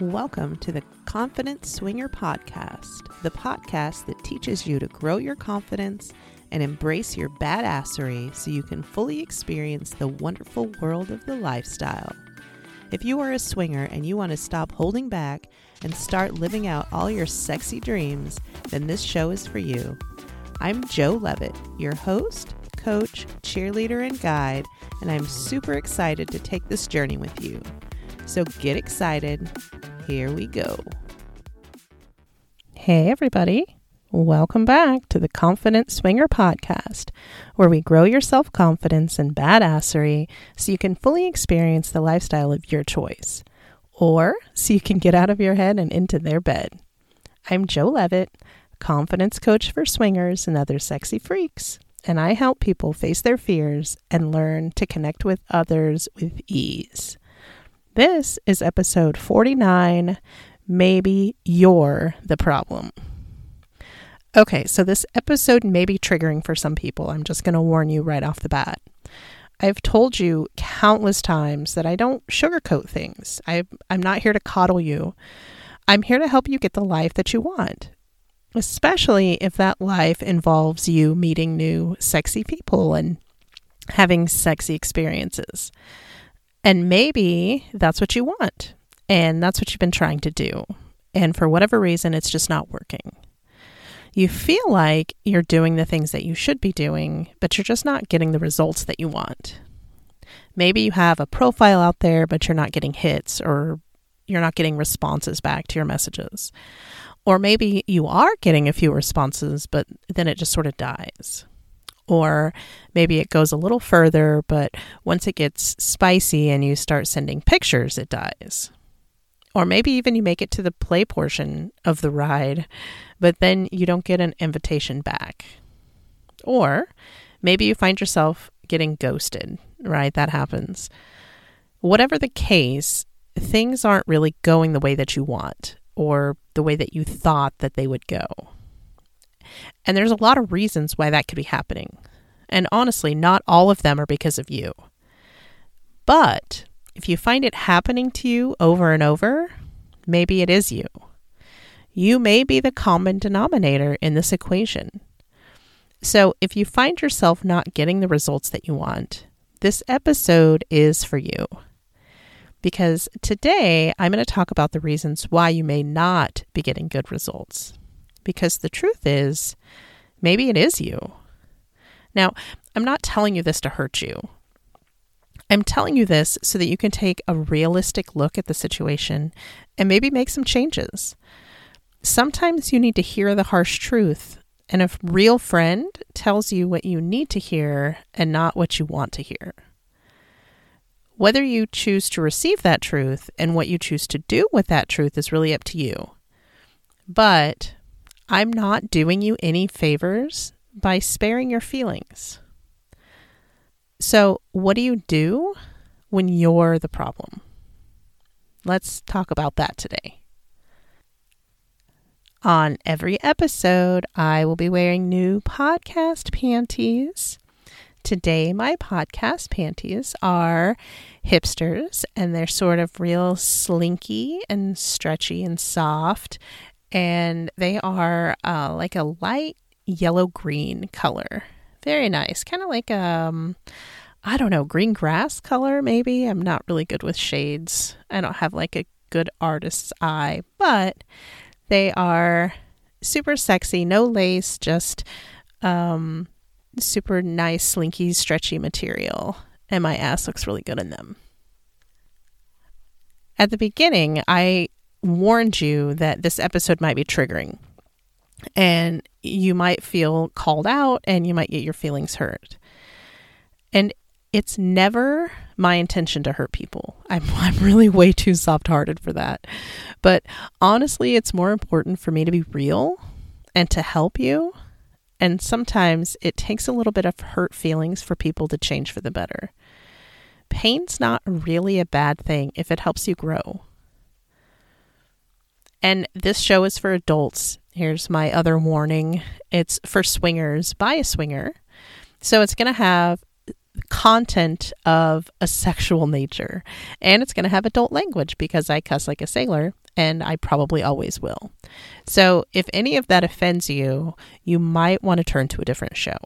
Welcome to the Confident Swinger Podcast, the podcast that teaches you to grow your confidence and embrace your badassery so you can fully experience the wonderful world of the lifestyle. If you are a swinger and you want to stop holding back and start living out all your sexy dreams, then this show is for you. I'm Jo Levitt, your host, coach, cheerleader, and guide, and I'm super excited to take this journey with you. So get excited. Here we go. Hey, everybody. Welcome back to the Confident Swinger Podcast, where we grow your self-confidence and badassery so you can fully experience the lifestyle of your choice, or so you can get out of your head and into their bed. I'm Jo Levitt, confidence coach for swingers and other sexy freaks, and I help people face their fears and learn to connect with others with ease. This is episode 49, Maybe You're the Problem. Okay, so this episode may be triggering for some people. I'm just going to warn you right off the bat. I've told you countless times that I don't sugarcoat things. I'm not here to coddle you. I'm here to help you get the life that you want, especially if that life involves you meeting new sexy people and having sexy experiences. And maybe that's what you want, and that's what you've been trying to do. And for whatever reason, it's just not working. You feel like you're doing the things that you should be doing, but you're just not getting the results that you want. Maybe you have a profile out there, but you're not getting hits, or you're not getting responses back to your messages. Or maybe you are getting a few responses, but then it just sort of dies. Or maybe it goes a little further, but once it gets spicy and you start sending pictures, it dies. Or maybe even you make it to the play portion of the ride, but then you don't get an invitation back. Or maybe you find yourself getting ghosted, right? That happens. Whatever the case, things aren't really going the way that you want or the way that you thought that they would go. And there's a lot of reasons why that could be happening. And honestly, not all of them are because of you. But if you find it happening to you over and over, maybe it is you. You may be the common denominator in this equation. So if you find yourself not getting the results that you want, this episode is for you. Because today I'm going to talk about the reasons why you may not be getting good results. Because the truth is, maybe it is you. Now, I'm not telling you this to hurt you. I'm telling you this so that you can take a realistic look at the situation and maybe make some changes. Sometimes you need to hear the harsh truth, and a real friend tells you what you need to hear and not what you want to hear. Whether you choose to receive that truth and what you choose to do with that truth is really up to you. But I'm not doing you any favors by sparing your feelings. So what do you do when you're the problem? Let's talk about that today. On every episode, I will be wearing new podcast panties. Today, my podcast panties are hipsters, and they're sort of real slinky and stretchy and soft. And they are like a light yellow-green color. Very nice. Kind of like, green grass color maybe. I'm not really good with shades. I don't have like a good artist's eye. But they are super sexy. No lace, just super nice, slinky, stretchy material. And my ass looks really good in them. At the beginning, I warned you that this episode might be triggering and you might feel called out and you might get your feelings hurt. And it's never my intention to hurt people. I'm really way too soft-hearted for that. But honestly, it's more important for me to be real and to help you. And sometimes it takes a little bit of hurt feelings for people to change for the better. Pain's not really a bad thing if it helps you grow. And this show is for adults. Here's my other warning. It's for swingers by a swinger. So it's going to have content of a sexual nature. And it's going to have adult language because I cuss like a sailor and I probably always will. So if any of that offends you, you might want to turn to a different show.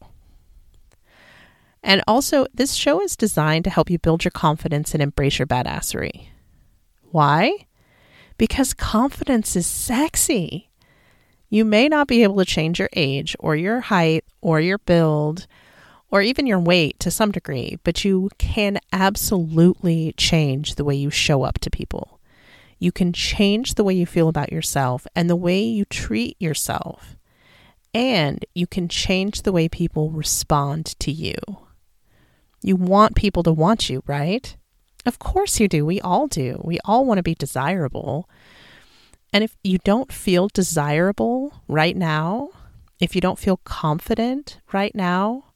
And also, this show is designed to help you build your confidence and embrace your badassery. Why? Because confidence is sexy. You may not be able to change your age or your height or your build or even your weight to some degree, but you can absolutely change the way you show up to people. You can change the way you feel about yourself and the way you treat yourself. And you can change the way people respond to you. You want people to want you, right? Of course you do. We all do. We all want to be desirable. And if you don't feel desirable right now, if you don't feel confident right now,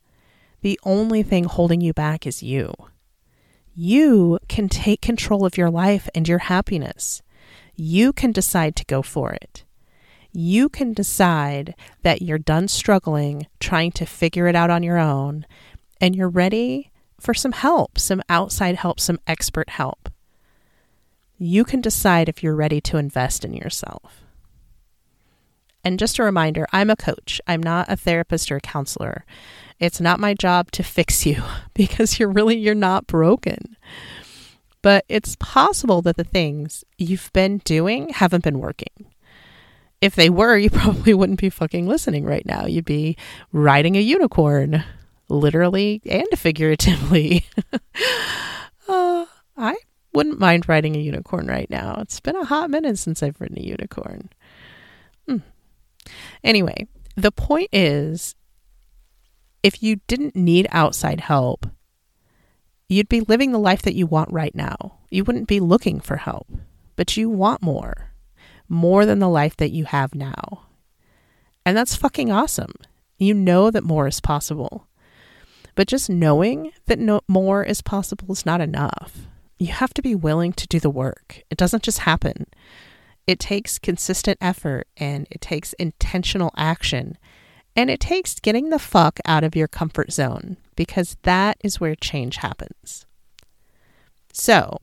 the only thing holding you back is you. You can take control of your life and your happiness. You can decide to go for it. You can decide that you're done struggling, trying to figure it out on your own, and you're ready for some help, some outside help, some expert help. You can decide if you're ready to invest in yourself. And just a reminder, I'm a coach. I'm not a therapist or a counselor. It's not my job to fix you because you're not broken. But it's possible that the things you've been doing haven't been working. If they were, you probably wouldn't be fucking listening right now. You'd be riding a unicorn, literally and figuratively. I wouldn't mind riding a unicorn right now. It's been a hot minute since I've ridden a unicorn. Anyway, the point is, if you didn't need outside help, you'd be living the life that you want right now. You wouldn't be looking for help, but you want more. More than the life that you have now. And that's fucking awesome. You know that more is possible. But just knowing that more is possible is not enough. You have to be willing to do the work. It doesn't just happen. It takes consistent effort and it takes intentional action. And it takes getting the fuck out of your comfort zone because that is where change happens. So,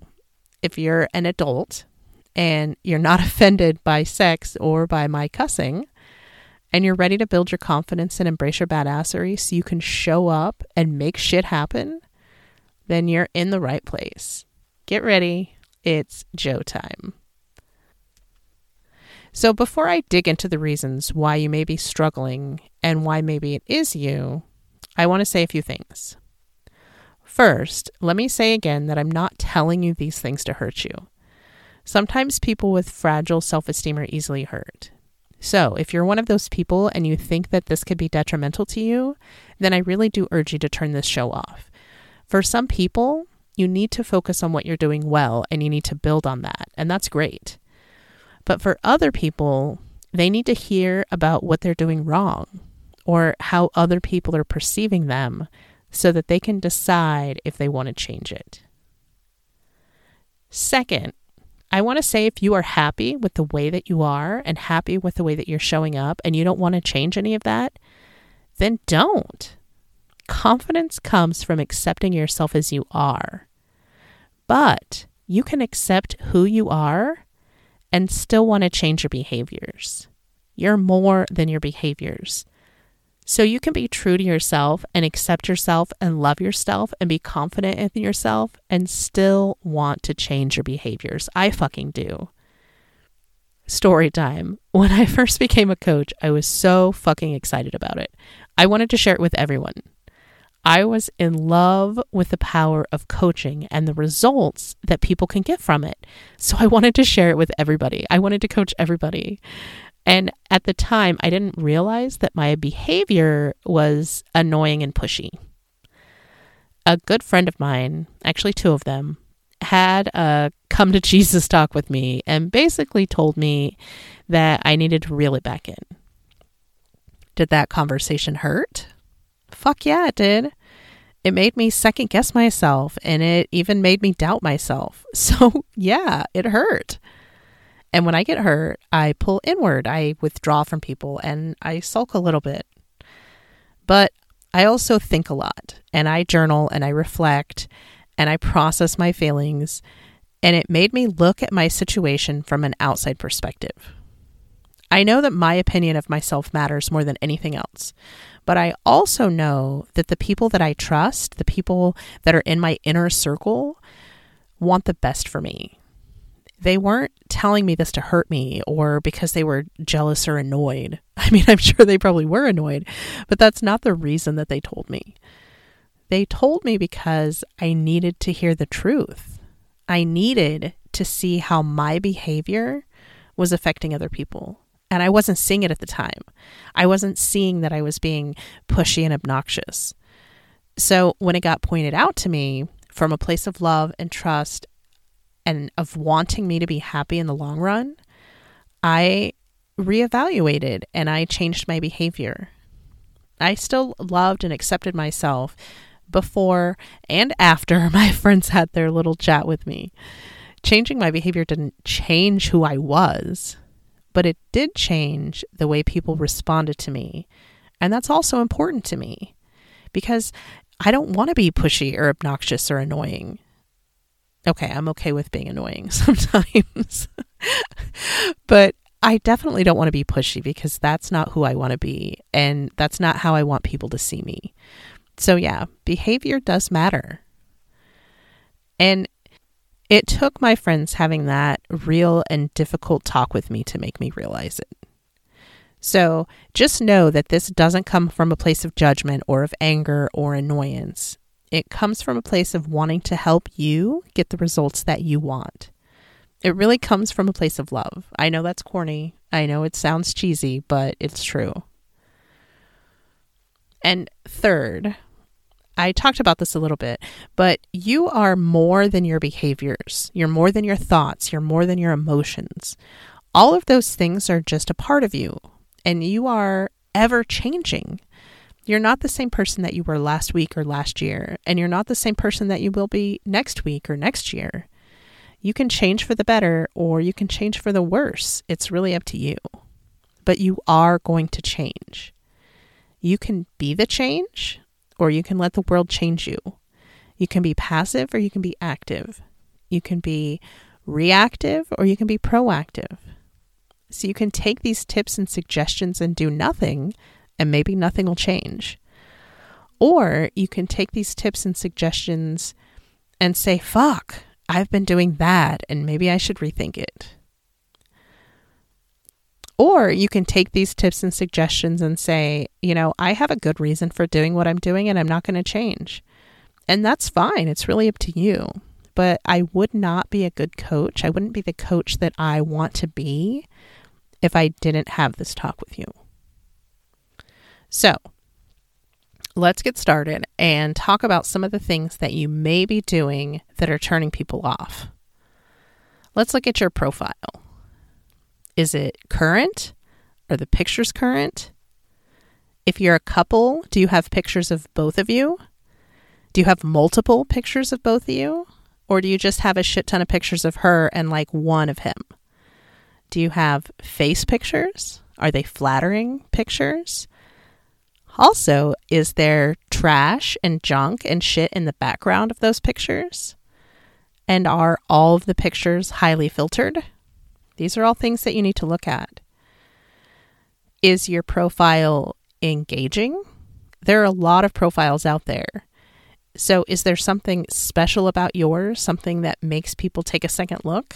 if you're an adult and you're not offended by sex or by my cussing, and you're ready to build your confidence and embrace your badassery so you can show up and make shit happen, then you're in the right place. Get ready. It's Jo time. So before I dig into the reasons why you may be struggling and why maybe it is you, I want to say a few things. First, let me say again that I'm not telling you these things to hurt you. Sometimes people with fragile self-esteem are easily hurt. So if you're one of those people and you think that this could be detrimental to you, then I really do urge you to turn this show off. For some people, you need to focus on what you're doing well and you need to build on that. And that's great. But for other people, they need to hear about what they're doing wrong or how other people are perceiving them so that they can decide if they want to change it. Second, I want to say if you are happy with the way that you are and happy with the way that you're showing up and you don't want to change any of that, then don't. Confidence comes from accepting yourself as you are. But you can accept who you are and still want to change your behaviors. You're more than your behaviors. So you can be true to yourself and accept yourself and love yourself and be confident in yourself and still want to change your behaviors. I fucking do. Story time. When I first became a coach, I was so fucking excited about it. I wanted to share it with everyone. I was in love with the power of coaching and the results that people can get from it. So I wanted to share it with everybody. I wanted to coach everybody. And at the time, I didn't realize that my behavior was annoying and pushy. A good friend of mine, actually two of them, had a come to Jesus talk with me and basically told me that I needed to reel it back in. Did that conversation hurt? Fuck yeah, it did. It made me second guess myself and it even made me doubt myself. So yeah, it hurt. And when I get hurt, I pull inward, I withdraw from people, and I sulk a little bit. But I also think a lot, and I journal and I reflect and I process my feelings, and it made me look at my situation from an outside perspective. I know that my opinion of myself matters more than anything else, but I also know that the people that I trust, the people that are in my inner circle, want the best for me. They weren't telling me this to hurt me or because they were jealous or annoyed. I mean, I'm sure they probably were annoyed, but that's not the reason that they told me. They told me because I needed to hear the truth. I needed to see how my behavior was affecting other people. And I wasn't seeing it at the time. I wasn't seeing that I was being pushy and obnoxious. So when it got pointed out to me from a place of love and trust and of wanting me to be happy in the long run, I reevaluated and I changed my behavior. I still loved and accepted myself before and after my friends had their little chat with me. Changing my behavior didn't change who I was, but it did change the way people responded to me. And that's also important to me because I don't want to be pushy or obnoxious or annoying. Okay, I'm okay with being annoying sometimes, but I definitely don't want to be pushy because that's not who I want to be and that's not how I want people to see me. So yeah, behavior does matter. And it took my friends having that real and difficult talk with me to make me realize it. So just know that this doesn't come from a place of judgment or of anger or annoyance. It comes from a place of wanting to help you get the results that you want. It really comes from a place of love. I know that's corny. I know it sounds cheesy, but it's true. And third, I talked about this a little bit, but you are more than your behaviors. You're more than your thoughts. You're more than your emotions. All of those things are just a part of you, and you are ever changing. You're not the same person that you were last week or last year, and you're not the same person that you will be next week or next year. You can change for the better or you can change for the worse. It's really up to you, but you are going to change. You can be the change or you can let the world change you. You can be passive or you can be active. You can be reactive or you can be proactive. So you can take these tips and suggestions and do nothing, and maybe nothing will change. Or you can take these tips and suggestions and say, fuck, I've been doing that and maybe I should rethink it. Or you can take these tips and suggestions and say, you know, I have a good reason for doing what I'm doing and I'm not going to change. And that's fine. It's really up to you. But I would not be a good coach. I wouldn't be the coach that I want to be if I didn't have this talk with you. So let's get started and talk about some of the things that you may be doing that are turning people off. Let's look at your profile. Is it current? Are the pictures current? If you're a couple, do you have pictures of both of you? Do you have multiple pictures of both of you? Or do you just have a shit ton of pictures of her and like one of him? Do you have face pictures? Are they flattering pictures? Also, is there trash and junk and shit in the background of those pictures? And are all of the pictures highly filtered? These are all things that you need to look at. Is your profile engaging? There are a lot of profiles out there. So is there something special about yours, something that makes people take a second look?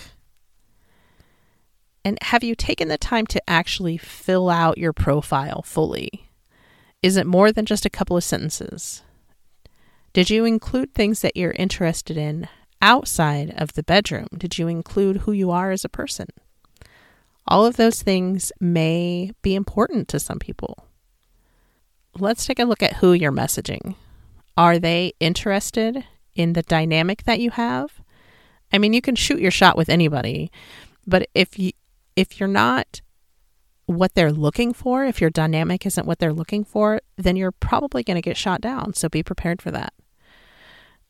And have you taken the time to actually fill out your profile fully? Is it more than just a couple of sentences? Did you include things that you're interested in outside of the bedroom? Did you include who you are as a person? All of those things may be important to some people. Let's take a look at who you're messaging. Are they interested in the dynamic that you have? I mean, you can shoot your shot with anybody, but if you're not what they're looking for, if your dynamic isn't what they're looking for, then you're probably going to get shot down. So be prepared for that.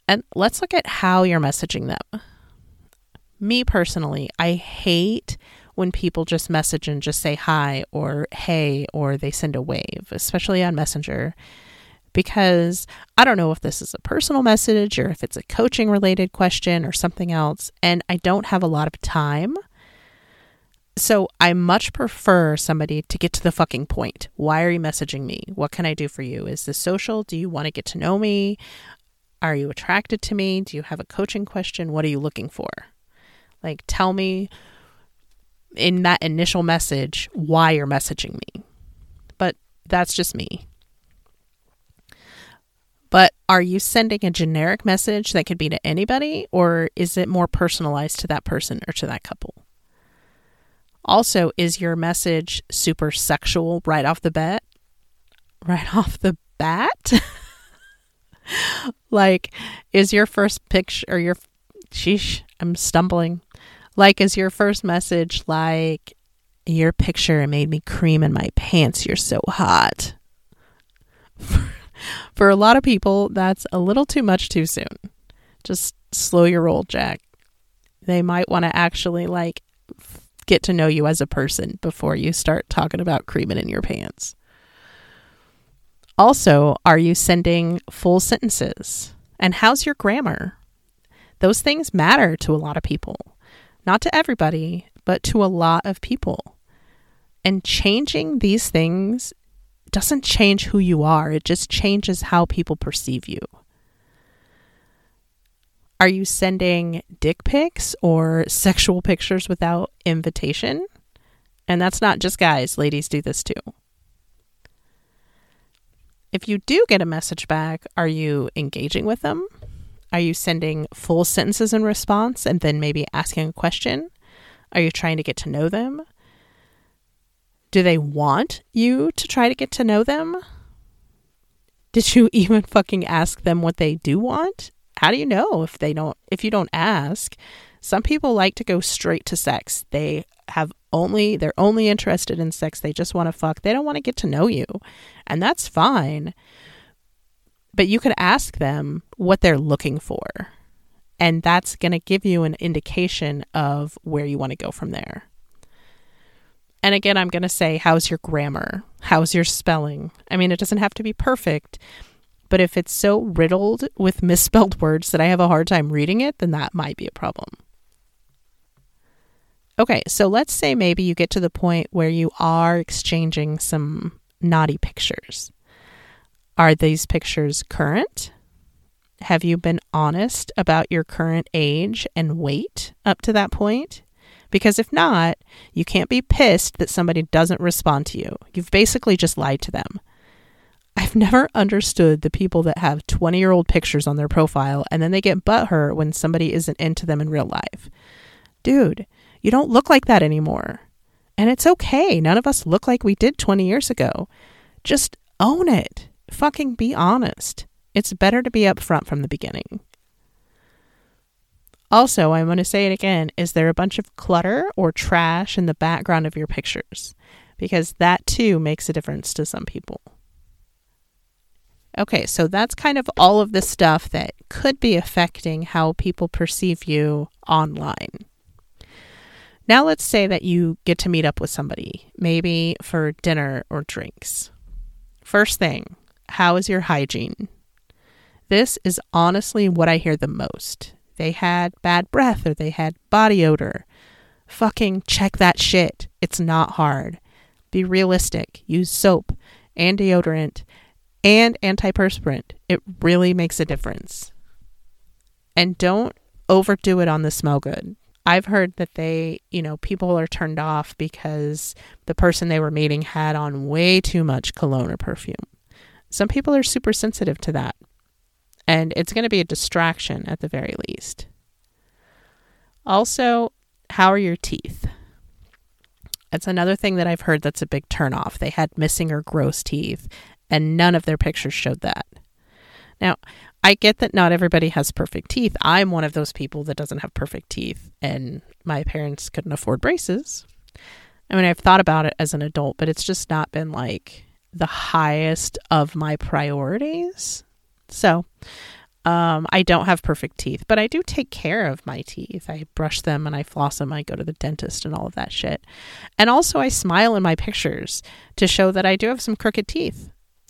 And let's look at how you're messaging them. Me personally, I hate when people just message and just say hi or hey, or they send a wave, especially on Messenger, because I don't know if this is a personal message or if it's a coaching related question or something else, and I don't have a lot of time. So I much prefer somebody to get to the fucking point. Why are you messaging me? What can I do for you? Is this social? Do you want to get to know me? Are you attracted to me? Do you have a coaching question? What are you looking for? Like, tell me in that initial message why you're messaging me. But that's just me. But are you sending a generic message that could be to anybody, or is it more personalized to that person or to that couple? Also, is your message super sexual right off the bat? Like, is your first picture or your... Sheesh, I'm stumbling. Like, is your first message like, your picture made me cream in my pants, you're so hot? For a lot of people, that's a little too much too soon. Just slow your roll, Jack. They might want to actually, like, get to know you as a person before you start talking about creaming in your pants. Also, are you sending full sentences? And how's your grammar? Those things matter to a lot of people. Not to everybody, but to a lot of people. And changing these things doesn't change who you are. It just changes how people perceive you. Are you sending dick pics or sexual pictures without invitation? And that's not just guys. Ladies do this too. If you do get a message back, are you engaging with them? Are you sending full sentences in response and then maybe asking a question? Are you trying to get to know them? Do they want you to try to get to know them? Did you even fucking ask them what they do want? How do you know if they don't, if you don't ask? Some people like to go straight to sex. They're only interested in sex. They just want to fuck. They don't want to get to know you. And that's fine. But you could ask them what they're looking for. And that's going to give you an indication of where you want to go from there. And again, I'm going to say, how's your grammar? How's your spelling? I mean, it doesn't have to be perfect. But if it's so riddled with misspelled words that I have a hard time reading it, then that might be a problem. Okay, so let's say maybe you get to the point where you are exchanging some naughty pictures. Are these pictures current? Have you been honest about your current age and weight up to that point? Because if not, you can't be pissed that somebody doesn't respond to you. You've basically just lied to them. I've never understood the people that have 20-year-old pictures on their profile and then they get butthurt when somebody isn't into them in real life. Dude, you don't look like that anymore. And it's okay. None of us look like we did 20 years ago. Just own it. Fucking be honest. It's better to be upfront from the beginning. Also, I want to say it again. Is there a bunch of clutter or trash in the background of your pictures? Because that too makes a difference to some people. Okay, so that's kind of all of the stuff that could be affecting how people perceive you online. Now let's say that you get to meet up with somebody, maybe for dinner or drinks. First thing, how is your hygiene? This is honestly what I hear the most. They had bad breath or they had body odor. Fucking check that shit. It's not hard. Be realistic. Use soap and deodorant and antiperspirant. It really makes a difference. And don't overdo it on the smell good. I've heard that people are turned off because the person they were meeting had on way too much cologne or perfume. Some people are super sensitive to that. And it's going to be a distraction at the very least. Also, how are your teeth? That's another thing that I've heard that's a big turnoff. They had missing or gross teeth. And none of their pictures showed that. Now, I get that not everybody has perfect teeth. I'm one of those people that doesn't have perfect teeth, and my parents couldn't afford braces. I mean, I've thought about it as an adult, but it's just not been like the highest of my priorities. So I don't have perfect teeth, but I do take care of my teeth. I brush them and I floss them. I go to the dentist and all of that shit. And also I smile in my pictures to show that I do have some crooked teeth.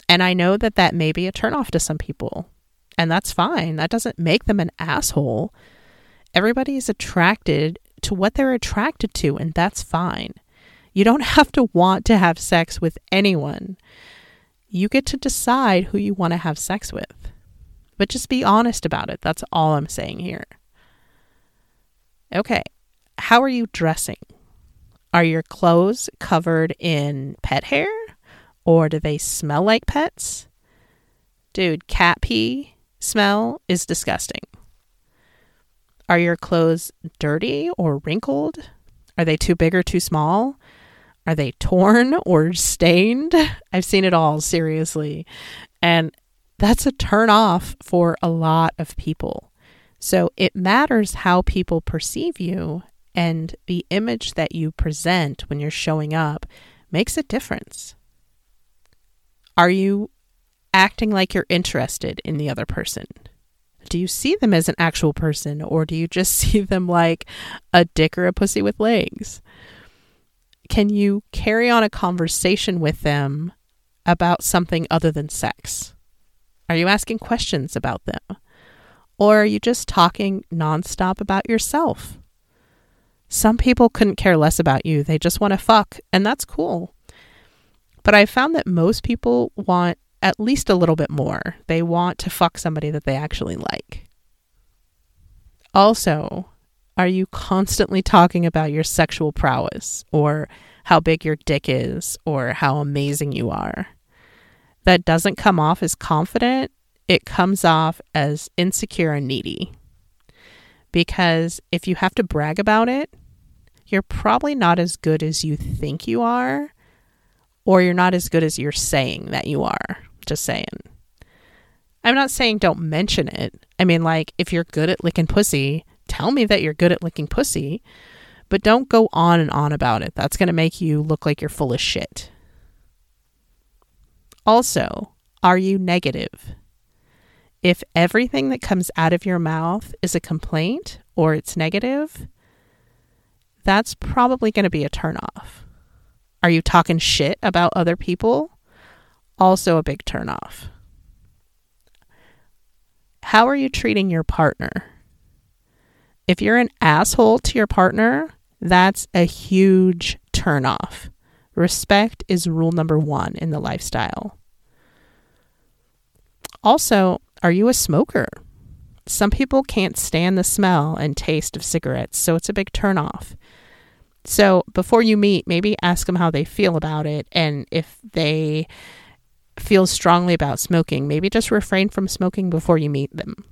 And I know that that may be a turnoff to some people, and that's fine. That doesn't make them an asshole. Everybody is attracted to what they're attracted to, and that's fine. You don't have to want to have sex with anyone. You get to decide who you want to have sex with. But just be honest about it. That's all I'm saying here. Okay, how are you dressing? Are your clothes covered in pet hair? Or do they smell like pets? Dude, cat pee smell is disgusting. Are your clothes dirty or wrinkled? Are they too big or too small? Are they torn or stained? I've seen it all, seriously. And that's a turn off for a lot of people. So it matters how people perceive you, and the image that you present when you're showing up makes a difference. Are you acting like you're interested in the other person? Do you see them as an actual person, or do you just see them like a dick or a pussy with legs? Can you carry on a conversation with them about something other than sex? Are you asking questions about them? Or are you just talking nonstop about yourself? Some people couldn't care less about you. They just want to fuck, and that's cool. But I found that most people want at least a little bit more. They want to fuck somebody that they actually like. Also, are you constantly talking about your sexual prowess, or how big your dick is, or how amazing you are? That doesn't come off as confident. It comes off as insecure and needy. Because if you have to brag about it, you're probably not as good as you think you are, or you're not as good as you're saying that you are. Just saying. I'm not saying don't mention it. I mean, like, if you're good at licking pussy, tell me that you're good at licking pussy, but don't go on and on about it. That's going to make you look like you're full of shit. Also, are you negative? If everything that comes out of your mouth is a complaint or it's negative, that's probably going to be a turnoff. Are you talking shit about other people? Also a big turnoff. How are you treating your partner? If you're an asshole to your partner, that's a huge turnoff. Respect is rule number one in the lifestyle. Also, are you a smoker? Some people can't stand the smell and taste of cigarettes, so it's a big turnoff. So before you meet, maybe ask them how they feel about it. And if they feel strongly about smoking, maybe just refrain from smoking before you meet them.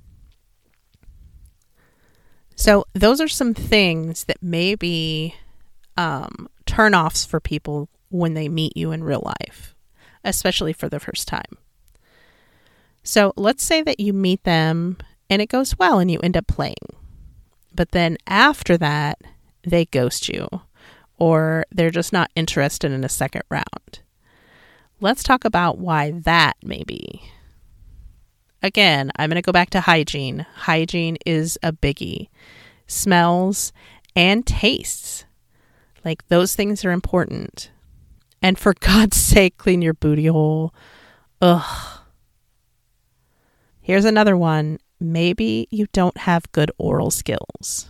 So those are some things that may be turnoffs for people when they meet you in real life, especially for the first time. So let's say that you meet them and it goes well and you end up playing. But then after that, they ghost you, or they're just not interested in a second round. Let's talk about why that may be. Again, I'm going to go back to hygiene. Hygiene is a biggie. Smells and tastes. Like, those things are important. And for God's sake, clean your booty hole. Ugh. Here's another one. Maybe you don't have good oral skills.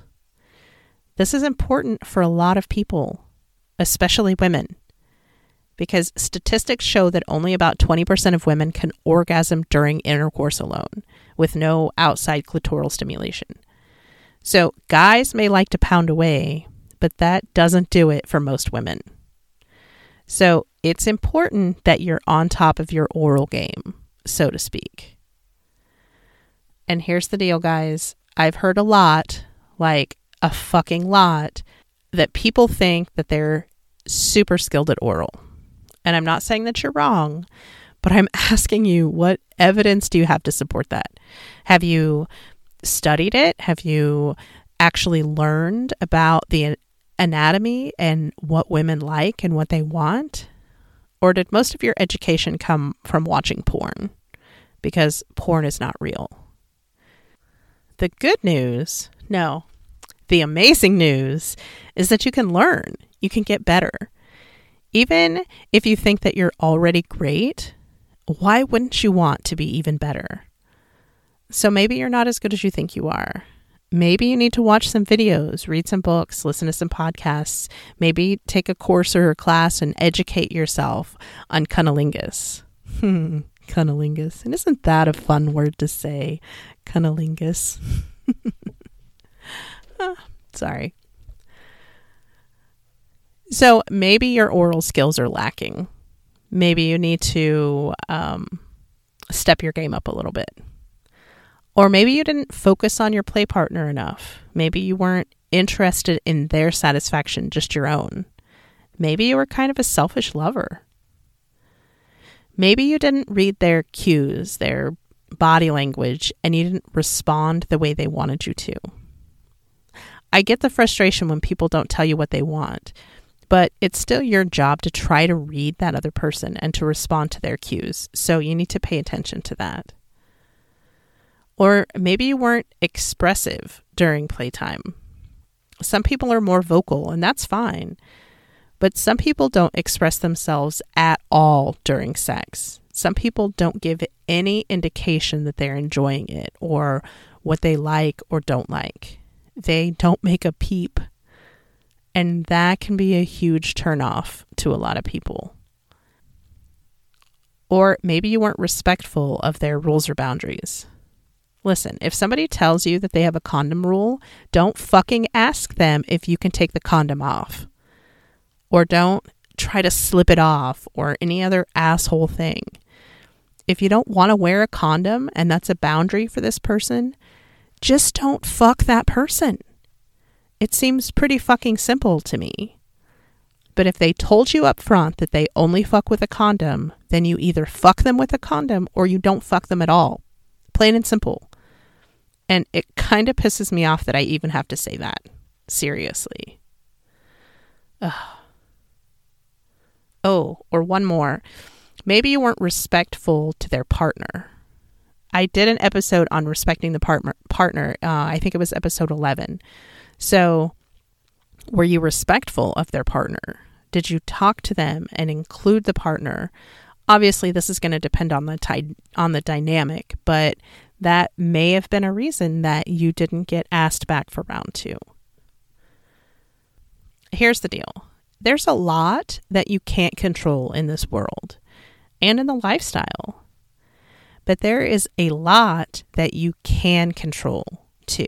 This is important for a lot of people, especially women, because statistics show that only about 20% of women can orgasm during intercourse alone, with no outside clitoral stimulation. So guys may like to pound away, but that doesn't do it for most women. So it's important that you're on top of your oral game, so to speak. And here's the deal, guys. I've heard a lot, like a fucking lot, that people think that they're super skilled at oral. And I'm not saying that you're wrong, but I'm asking you, what evidence do you have to support that? Have you studied it? Have you actually learned about the anatomy and what women like and what they want? Or did most of your education come from watching porn? Because porn is not real. The good news, no, the amazing news is that you can learn. You can get better. Even if you think that you're already great, why wouldn't you want to be even better? So maybe you're not as good as you think you are. Maybe you need to watch some videos, read some books, listen to some podcasts, maybe take a course or a class and educate yourself on cunnilingus. Cunnilingus. And isn't that a fun word to say? Cunnilingus. Sorry. So maybe your oral skills are lacking. Maybe you need to step your game up a little bit. Or maybe you didn't focus on your play partner enough. Maybe you weren't interested in their satisfaction, just your own. Maybe you were kind of a selfish lover. Maybe you didn't read their cues, their body language, and you didn't respond the way they wanted you to. I get the frustration when people don't tell you what they want, but it's still your job to try to read that other person and to respond to their cues. So you need to pay attention to that. Or maybe you weren't expressive during playtime. Some people are more vocal, and that's fine. But some people don't express themselves at all during sex. Some people don't give any indication that they're enjoying it or what they like or don't like. They don't make a peep. And that can be a huge turnoff to a lot of people. Or maybe you weren't respectful of their rules or boundaries. Listen, if somebody tells you that they have a condom rule, don't fucking ask them if you can take the condom off. Or don't try to slip it off or any other asshole thing. If you don't want to wear a condom and that's a boundary for this person, just don't fuck that person. It seems pretty fucking simple to me. But if they told you up front that they only fuck with a condom, then you either fuck them with a condom or you don't fuck them at all. Plain and simple. And it kind of pisses me off that I even have to say that. Seriously. Ugh. Oh, or one more. Maybe you weren't respectful to their partner. I did an episode on respecting the partner. I think it was episode 11. So were you respectful of their partner? Did you talk to them and include the partner? Obviously, this is going to depend on the dynamic, but that may have been a reason that you didn't get asked back for round two. Here's the deal. There's a lot that you can't control in this world and in the lifestyle, but there is a lot that you can control too.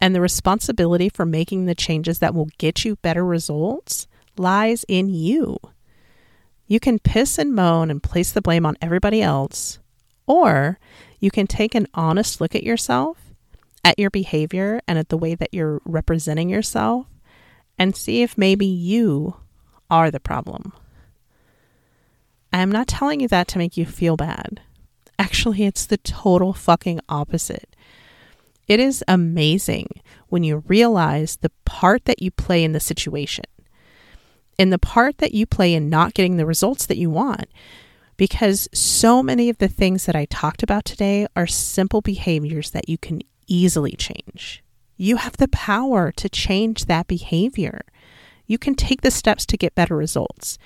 And the responsibility for making the changes that will get you better results lies in you. You can piss and moan and place the blame on everybody else, or you can take an honest look at yourself, at your behavior, and at the way that you're representing yourself, and see if maybe you are the problem. I'm not telling you that to make you feel bad. Actually, it's the total fucking opposite. It is amazing when you realize the part that you play in the situation. In the part that you play in not getting the results that you want. Because so many of the things that I talked about today are simple behaviors that you can easily change. You have the power to change that behavior. You can take the steps to get better results.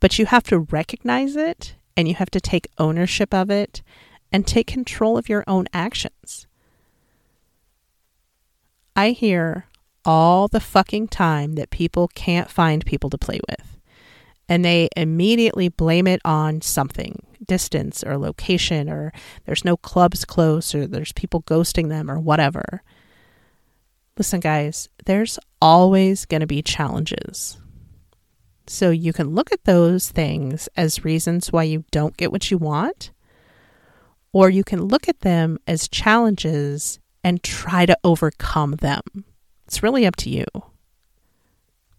But you have to recognize it, and you have to take ownership of it, and take control of your own actions. I hear all the fucking time that people can't find people to play with. And they immediately blame it on something, distance or location, or there's no clubs close, or there's people ghosting them or whatever. Listen, guys, there's always going to be challenges. So you can look at those things as reasons why you don't get what you want, or you can look at them as challenges and try to overcome them. It's really up to you.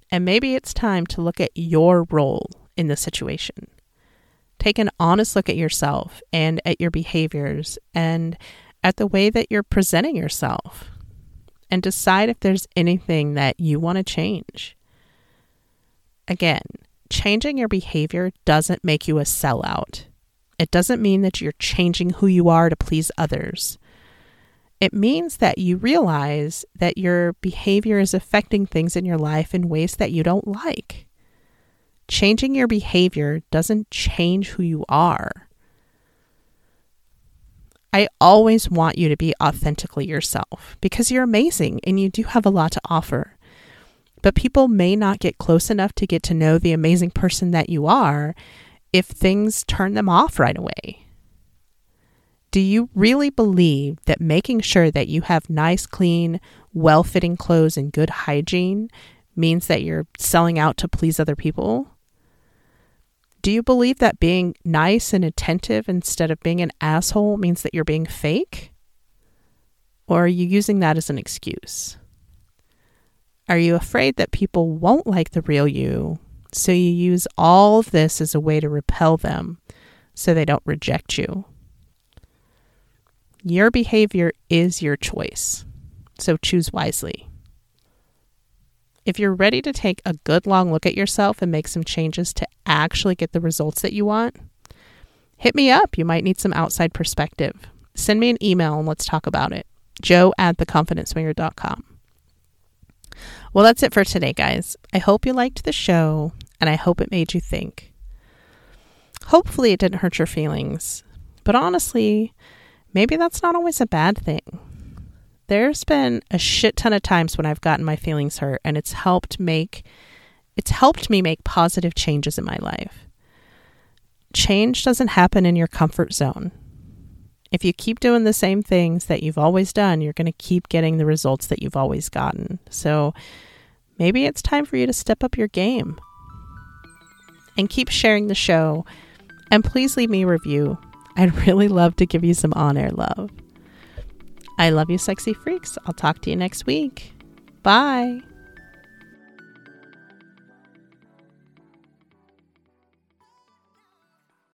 And maybe it's time to look at your role in the situation. Take an honest look at yourself and at your behaviors and at the way that you're presenting yourself and decide if there's anything that you want to change. Again, changing your behavior doesn't make you a sellout. It doesn't mean that you're changing who you are to please others. It means that you realize that your behavior is affecting things in your life in ways that you don't like. Changing your behavior doesn't change who you are. I always want you to be authentically yourself because you're amazing and you do have a lot to offer. But people may not get close enough to get to know the amazing person that you are if things turn them off right away. Do you really believe that making sure that you have nice, clean, well-fitting clothes and good hygiene means that you're selling out to please other people? Do you believe that being nice and attentive instead of being an asshole means that you're being fake? Or are you using that as an excuse? Are you afraid that people won't like the real you, so you use all of this as a way to repel them so they don't reject you? Your behavior is your choice, so choose wisely. If you're ready to take a good long look at yourself and make some changes to actually get the results that you want, hit me up. You might need some outside perspective. Send me an email and let's talk about it. jo@theconfidentswinger.com. Well, that's it for today, guys. I hope you liked the show and I hope it made you think. Hopefully it didn't hurt your feelings, but honestly, maybe that's not always a bad thing. There's been a shit ton of times when I've gotten my feelings hurt, and it's helped me make positive changes in my life. Change doesn't happen in your comfort zone. If you keep doing the same things that you've always done, you're going to keep getting the results that you've always gotten. So maybe it's time for you to step up your game. And keep sharing the show. And please leave me a review. I'd really love to give you some on-air love. I love you, sexy freaks. I'll talk to you next week. Bye.